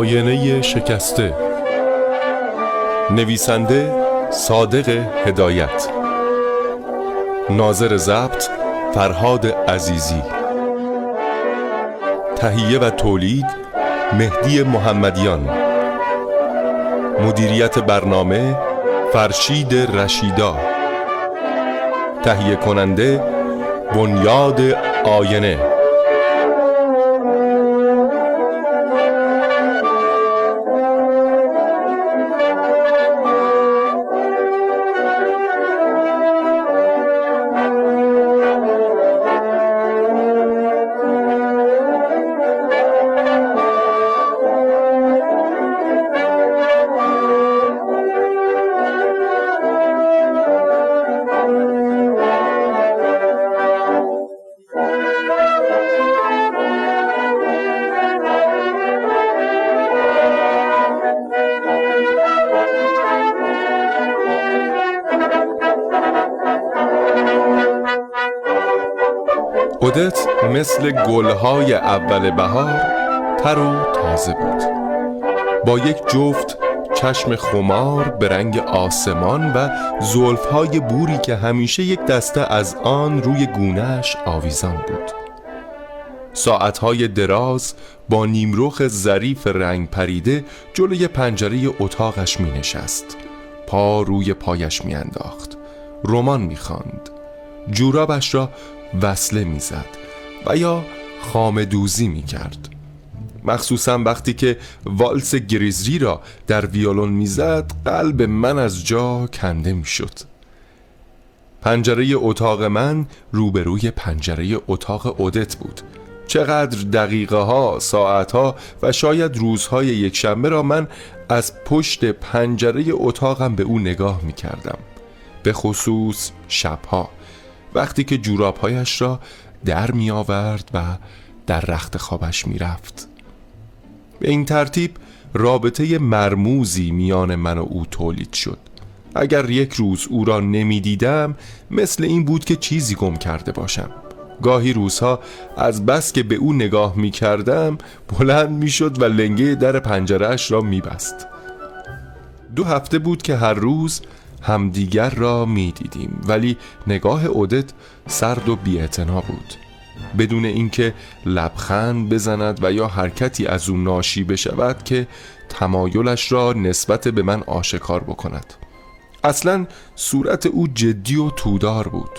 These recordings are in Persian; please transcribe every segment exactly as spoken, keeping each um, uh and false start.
آینه شکسته، نویسنده صادق هدایت، ناظر ضبط فرهاد عزیزی، تهیه و تولید مهدی محمدیان، مدیریت برنامه فرشید رشیدا، تهیه کننده بنیاد آینه. اودت مثل گلهای اول بهار تر و تازه بود، با یک جفت چشم خمار به رنگ آسمان و زلفهای بوری که همیشه یک دسته از آن روی گونهش آویزان بود. ساعتهای دراز با نیمرخ ظریف رنگ پریده جلوی پنجره اتاقش می نشست، پا روی پایش می انداخت، رمان می خواند، جورابش را وصله میزد و یا خامه‌دوزی میکرد. مخصوصا وقتی که والس گریزری را در ویولون میزد قلب من از جا کنده میشد. پنجره اتاق من روبروی پنجره اتاق اودت بود. چقدر دقیقه ها، ساعت ها و شاید روزهای یکشنبه را من از پشت پنجره اتاقم به او نگاه میکردم، به خصوص شبها وقتی که جورابهایش را در می آورد و در رخت خوابش می رفت. به این ترتیب رابطه مرموزی میان من و او تولید شد. اگر یک روز او را نمی دیدم مثل این بود که چیزی گم کرده باشم. گاهی روزها از بس که به او نگاه می کردم بلند می شد و لنگه در پنجرهش را می بست. دو هفته بود که هر روز همدیگر را می دیدیم، ولی نگاه اودت سرد و بی‌اعتنا بود. بدون اینکه لبخند بزند و یا حرکتی از او ناشی بشود که تمایلش را نسبت به من آشکار بکند. اصلا صورت او جدی و تودار بود.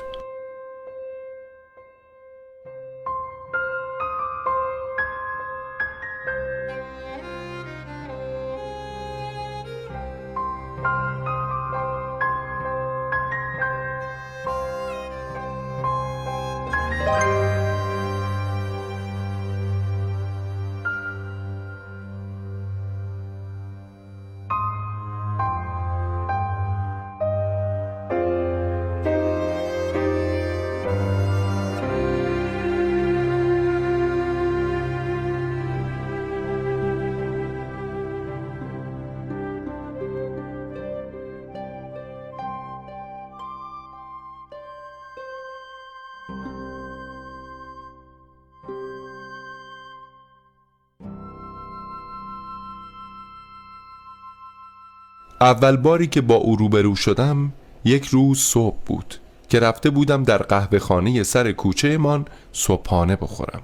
اول باری که با او روبرو شدم یک روز صبح بود که رفته بودم در قهوه‌خانه سر کوچه من صبحانه بخورم.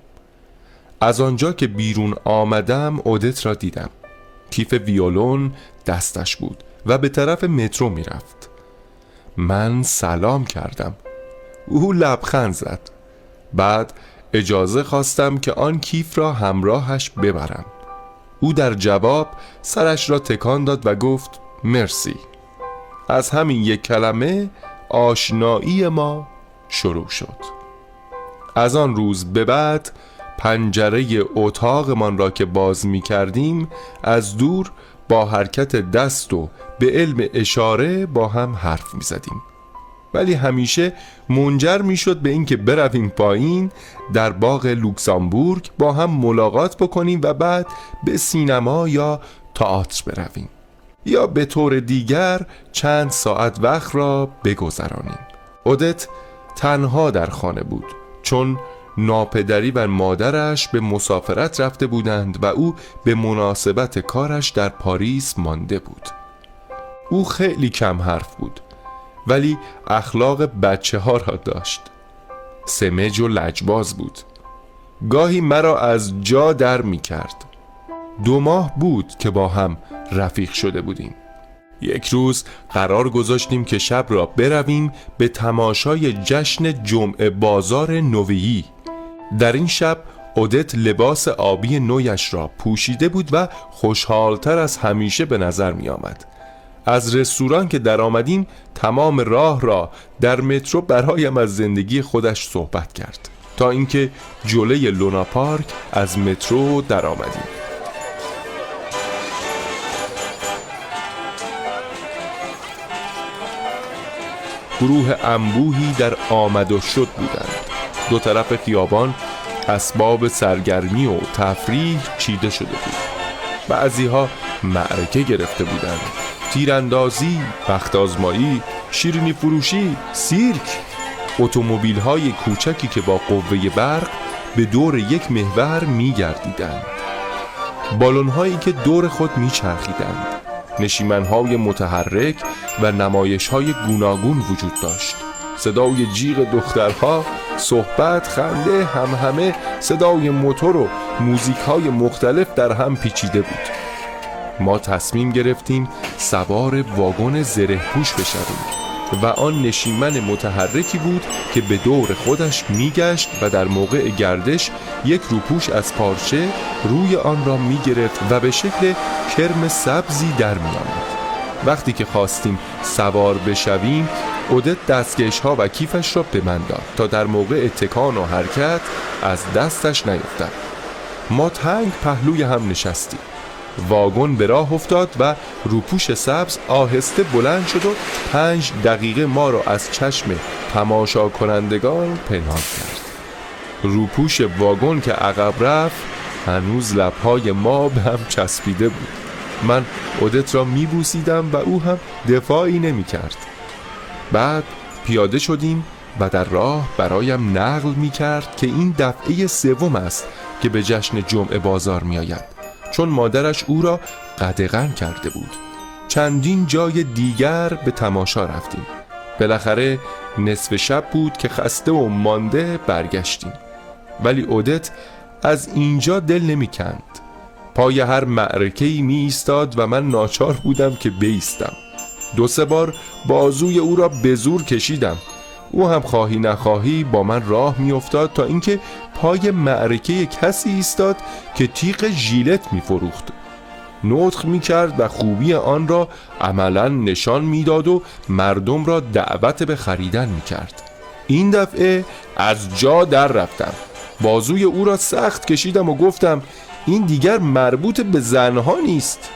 از آنجا که بیرون آمدم اودت را دیدم. کیف ویولون دستش بود و به طرف مترو می رفت. من سلام کردم. او لبخند زد. بعد اجازه خواستم که آن کیف را همراهش ببرم. او در جواب سرش را تکان داد و گفت مرسی. از همین یک کلمه آشنایی ما شروع شد. از آن روز به بعد پنجره اتاقمان را که باز می کردیم از دور با حرکت دست و به علم اشاره با هم حرف می زدیم، ولی همیشه منجر می شد به اینکه برویم پایین در باغ لوکزامبورگ با هم ملاقات بکنیم و بعد به سینما یا تئاتر برویم یا به طور دیگر چند ساعت وقت را بگذرانیم. اودت تنها در خانه بود چون ناپدری و مادرش به مسافرت رفته بودند و او به مناسبت کارش در پاریس مانده بود. او خیلی کم حرف بود ولی اخلاق بچه ها را داشت. سمج و لجباز بود. گاهی مرا از جا در می کرد. دو ماه بود که با هم رفیق شده بودیم. یک روز قرار گذاشتیم که شب را برویم به تماشای جشن جمعه بازار نویی. در این شب اودت لباس آبی نویش را پوشیده بود و خوشحالتر از همیشه به نظر می آمد. از رستوران که در آمدیم تمام راه را در مترو برایم از زندگی خودش صحبت کرد تا اینکه جلوی لونا پارک از مترو در آمدیم. گروه انبوهی در آمد و شد بودند. دو طرف خیابان اسباب سرگرمی و تفریح چیده شده بود. بعضیها معرکه گرفته بودند. تیراندازی، بخت‌آزمایی، شیرینی فروشی، سیرک. اتومبیل‌های کوچکی که با قوه برق به دور یک محور می‌گردیدند. بالون‌هایی که دور خود می‌چرخیدند. نشیمن‌های متحرک و نمایش‌های گوناگون وجود داشت. صدای جیغ دخترها، صحبت، خنده، همهمه، صدای موتور و موزیک‌های مختلف در هم پیچیده بود. ما تصمیم گرفتیم سوار واگن زره‌پوش بشویم و آن نشیمن متحرکی بود که به دور خودش میگشت و در موقع گردش یک روپوش از پارچه روی آن را میگرفت و به شکل کرم سبزی در میآمد. وقتی که خواستیم سوار بشویم، اودت دستکش‌ها و کیفش را به من داد تا در موقع تکان و حرکت از دستش نیفتد. ما تنگ پهلوی هم نشستیم. واگن به راه افتاد و روپوش سبز آهسته بلند شد و پنج دقیقه ما را از چشم تماشا کنندگان پنهان کرد. روپوش واگن که عقب رفت هنوز لبهای ما به هم چسبیده بود. من اودت را می بوسیدم و او هم دفاعی نمی کرد. بعد پیاده شدیم و در راه برایم نقل می کرد که این دفعه سوم است که به جشن جمعه بازار می آید، چون مادرش او را قدغن کرده بود. چندین جای دیگر به تماشا رفتیم. بالاخره نصف شب بود که خسته و مانده برگشتیم، ولی اودت از اینجا دل نمی‌کند. پای هر معرکه‌ای می‌ایستاد و من ناچار بودم که بایستم. دو سه بار بازوی او را به زور کشیدم. او هم خواهی نخواهی با من راه می‌افتاد تا اینکه پای معرکه کسی ایستاد که تیغ ژیلت می‌فروخت. نطق می‌کرد و خوبی آن را عملاً نشان می‌داد و مردم را دعوت به خریدن می‌کرد. این دفعه از جا در رفتم. بازوی او را سخت کشیدم و گفتم این دیگر مربوط به زنها نیست.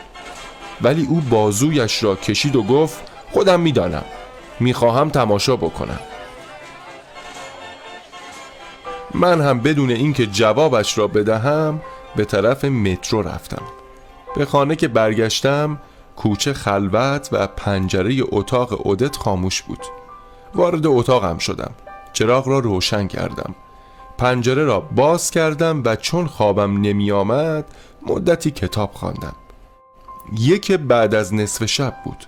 ولی او بازویش را کشید و گفت خودم می‌دانم. می‌خواهم تماشا بکنم. من هم بدون اینکه جوابش را بدهم به طرف مترو رفتم. به خانه که برگشتم کوچه خلوت و پنجره اتاق اودت خاموش بود. وارد اتاقم شدم. چراغ را روشن کردم. پنجره را باز کردم و چون خوابم نمی آمد مدتی کتاب خواندم. یک بعد از نصف شب بود.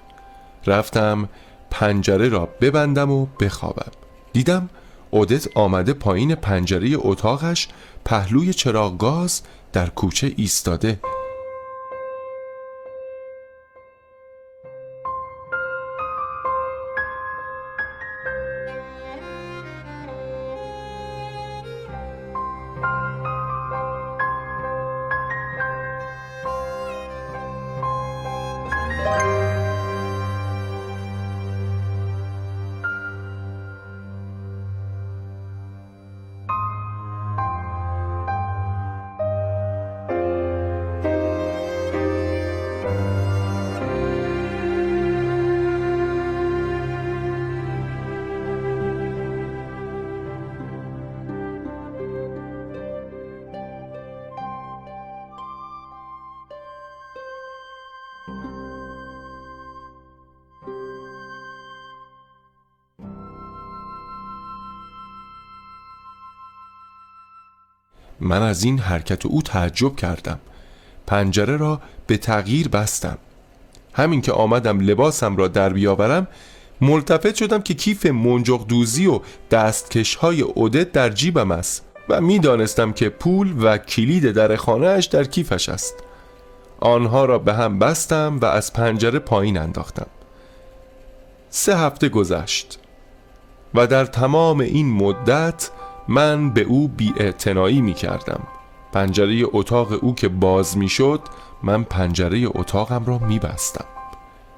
رفتم پنجره را ببندم و بخوابم. دیدم اودت آمده پایین پنجره اتاقش، پهلوی چراغ گاز در کوچه ایستاده. من از این حرکت او تعجب کردم. پنجره را به تغییر بستم. همین که آمدم لباسم را در بیاورم ملتفت شدم که کیف منجق دوزی و دستکش‌های عودت در جیبم است و می دانستم که پول و کلید در خانه‌اش در کیفش است. آنها را به هم بستم و از پنجره پایین انداختم. سه هفته گذشت و در تمام این مدت من به او بی‌اعتنایی می کردم. پنجره اتاق او که باز می شد من پنجره اتاقم را می بستم.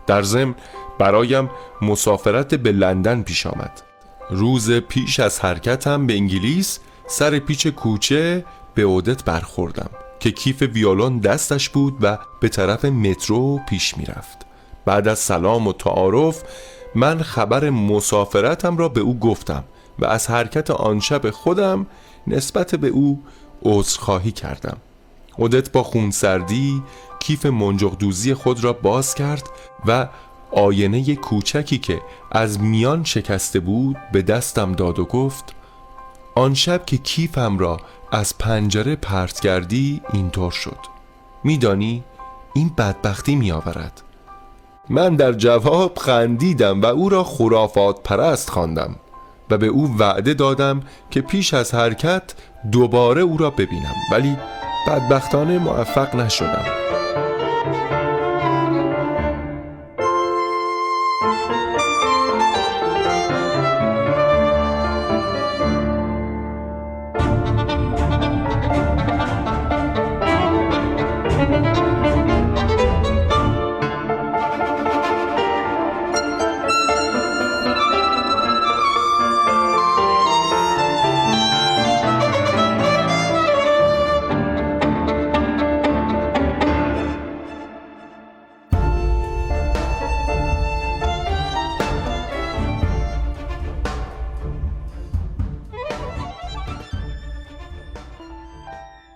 در ضمن برایم مسافرت به لندن پیش آمد. روز پیش از حرکتم به انگلیس سر پیچ کوچه به عودت برخوردم که کیف ویولون دستش بود و به طرف مترو پیش می رفت. بعد از سلام و تعارف من خبر مسافرتم را به او گفتم و از حرکت آن شب خودم نسبت به او عذرخواهی کردم. عودت با خونسردی کیف منجقدوزی خود را باز کرد و آینه کوچکی که از میان شکسته بود به دستم داد و گفت آن شب که کیفم را از پنجره پرت کردی اینطور شد. میدانی این بدبختی میآورد. من در جواب خندیدم و او را خرافات پرست خواندم و به او وعده دادم که پیش از حرکت دوباره او را ببینم، ولی بدبختانه موفق نشدم.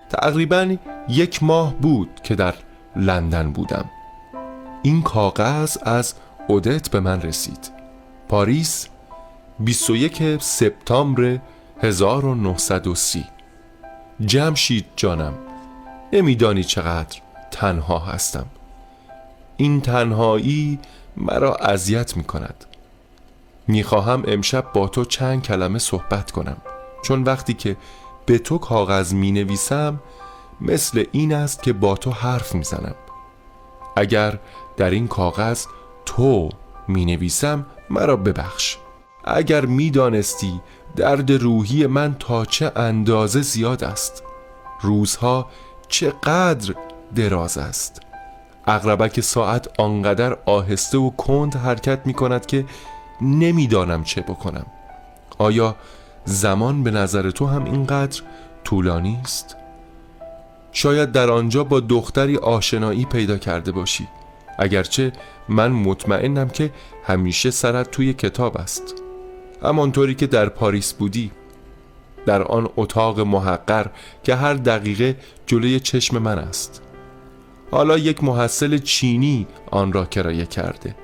تقریباً یک ماه بود که در لندن بودم. این کاغذ از عودت به من رسید. پاریس، بیست و یکم سپتامبر هزار و نهصد و سی. جمشید جانم، نمیدانی چقدر تنها هستم. این تنهایی مرا اذیت می کند. می خواهم امشب با تو چند کلمه صحبت کنم، چون وقتی که به تو کاغذ می نویسم مثل این است که با تو حرف می زنم. اگر در این کاغذ تو می نویسم مرا ببخش. اگر می دانستی درد روحی من تا چه اندازه زیاد است، روزها چقدر دراز است. عقربک ساعت آنقدر آهسته و کند حرکت می کند که نمی دانم چه بکنم. آیا زمان به نظر تو هم اینقدر طولانی است؟ شاید در آنجا با دختری آشنایی پیدا کرده باشی، اگرچه من مطمئنم که همیشه سرت توی کتاب است. همانطوری که در پاریس بودی، در آن اتاق محقر که هر دقیقه جلوی چشم من است. حالا یک محصل چینی آن را کرایه کرده،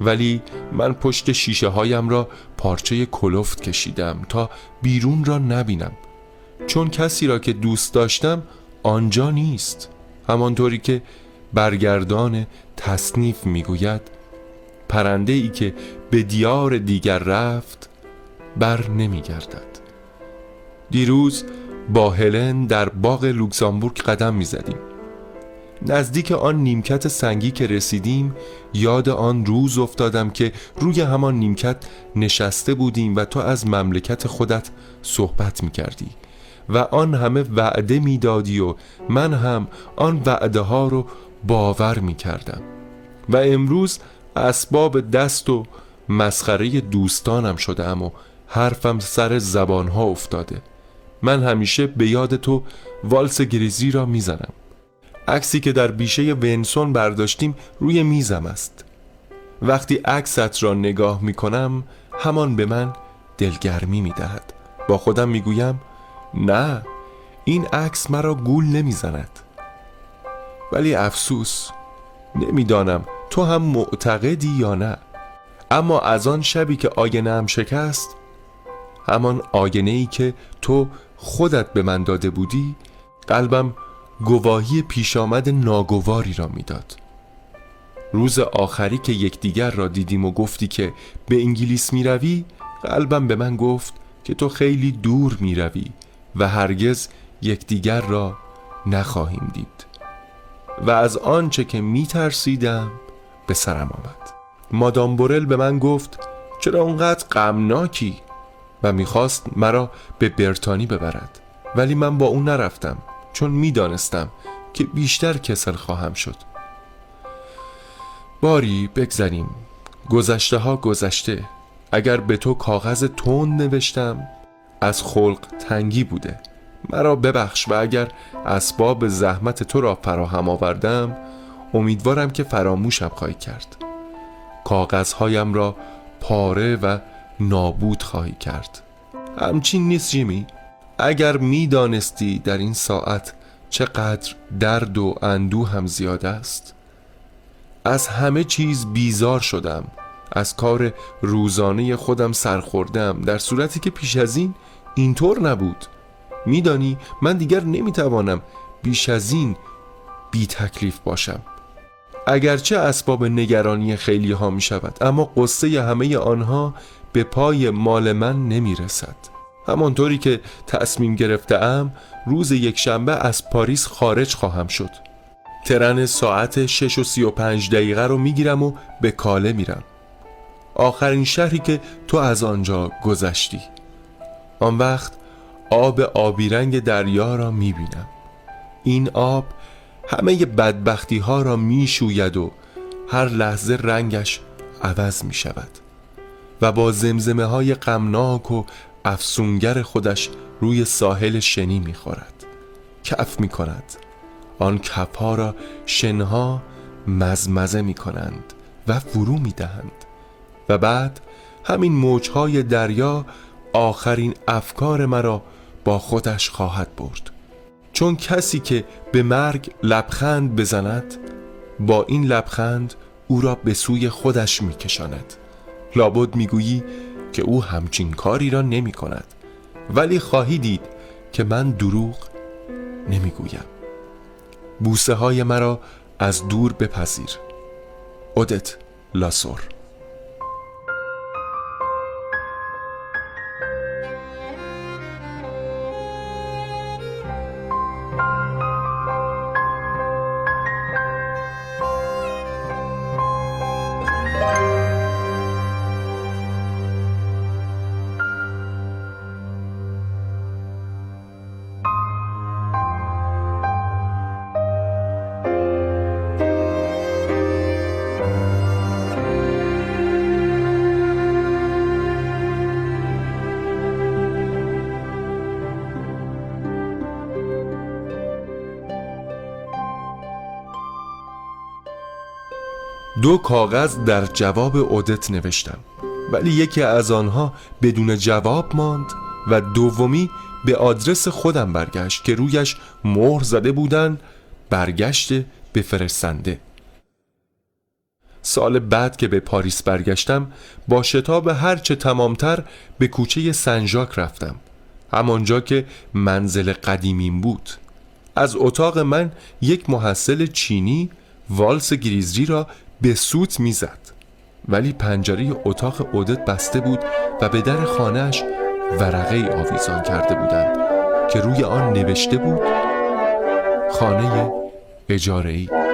ولی من پشت شیشه هایم را پارچه کلفت کشیدم تا بیرون را نبینم، چون کسی را که دوست داشتم آنجا نیست. همانطوری که برگردان تصنیف میگوید پرنده ای که به دیار دیگر رفت بر نمیگردد. دیروز با هلن در باغ لوکزامبورگ قدم میزدیم. نزدیک آن نیمکت سنگی که رسیدیم یاد آن روز افتادم که روی همان نیمکت نشسته بودیم و تو از مملکت خودت صحبت میکردی و آن همه وعده میدادی و من هم آن وعده ها رو باور میکردم و امروز اسباب دست و مسخره دوستانم شدم و حرفم سر زبان ها افتاده. من همیشه به یاد تو والس گریزری را میزنم. عکسی که در بیشه وینسون برداشتیم روی میزم است. وقتی عکست را نگاه می کنم همان به من دلگرمی می دهد. با خودم می گویم نه، این عکس مرا گول نمی زند. ولی افسوس، نمی دانم تو هم معتقدی یا نه، اما از آن شبی که آینه هم شکست، همان آینه ای که تو خودت به من داده بودی، قلبم گواهی پیش آمد ناگواری را میداد. روز آخری که یکدیگر را دیدیم و گفتی که به انگلیس می روی، قلبم به من گفت که تو خیلی دور می روی و هرگز یکدیگر را نخواهیم دید. و از آنچه که می ترسیدم به سرم آمد. مادام بورل به من گفت چرا اونقدر غمناکی؟ و می خواست مرا به برتانی ببرد، ولی من با اون نرفتم چون می دانستم که بیشتر کسل خواهم شد. باری بگذاریم، گذشته ها گذشته. اگر به تو کاغذ تند نوشتم از خلق تنگی بوده، مرا ببخش. و اگر اسباب زحمت تو را فراهم آوردم، امیدوارم که فراموشم خواهی کرد. کاغذهایم را پاره و نابود خواهی کرد. همچین نیست جیمی؟ اگر می دانستی در این ساعت چقدر درد و اندوه هم زیاد است. از همه چیز بیزار شدم، از کار روزانه خودم سرخوردم، در صورتی که پیش از این اینطور نبود. میدانی من دیگر نمیتوانم بیش از این بی تکلیف باشم. اگرچه اسباب نگرانی خیلی ها می شود، اما قصه همه آنها به پای مال من نمی رسد. همانطوری که تصمیم گرفتم روز یک شنبه از پاریس خارج خواهم شد. ترن ساعت شش و سی و پنج دقیقه رو می گیرم و به کاله میرم، آخرین شهری که تو از آنجا گذشتی. آن وقت آب آبی رنگ دریا را می بینم. این آب همه بدبختی ها را می شوید و هر لحظه رنگش عوض می شود و با زمزمه های غمناک و افسونگر خودش روی ساحل شنی می خورد. کف می کند. آن کف ها را شنها مزمزه می کنند و فرو می دهند و بعد همین موجهای دریا آخرین افکار مرا با خودش خواهد برد. چون کسی که به مرگ لبخند بزند، با این لبخند او را به سوی خودش می کشاند. لابد می گویی که او همچین کاری را نمی کند، ولی خواهی دید که من دروغ نمی گویم. بوسه های مرا از دور بپذیر. اودت لاسور. دو کاغذ در جواب اودت نوشتم، ولی یکی از آنها بدون جواب ماند و دومی به آدرس خودم برگشت که رویش مهر زده بودن برگشت به فرستنده. سال بعد که به پاریس برگشتم، با شتاب هرچه تمامتر به کوچه سنژاک رفتم، همانجا که منزل قدیمیم بود. از اتاق من یک محصل چینی والس گریزری را به سوت می زد، ولی پنجره اتاق اودت بسته بود و به در خانهش ورقه ای آویزان کرده بودند که روی آن نوشته بود خانه اجاره ای.